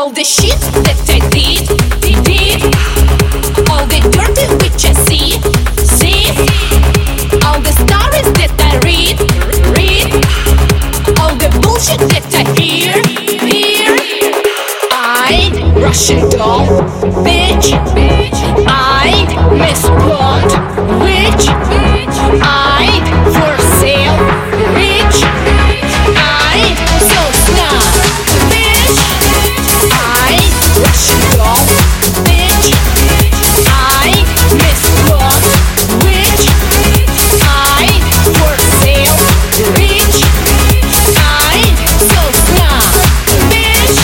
all the shit that I did, all the dirty which I see, all the stories that I read, all the bullshit that I hear. I'm Russian doll, bitch. I'm Miss Lone, witch. I'm for sale, rich. I'm so snug, bitch. I'm Russian doll, bitch. I'm Miss Lone, witch. I'm for sale, rich. I'm so snug, bitch.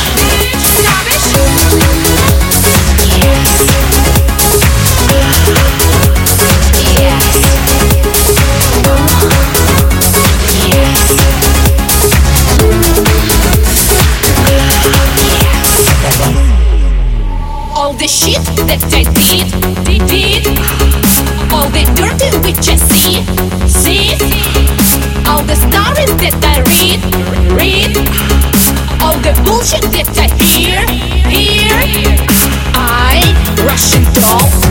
All the shit that I did, all the dirty which I see, all the stories that I read, all the bullshit that I hear. I'm Russian doll.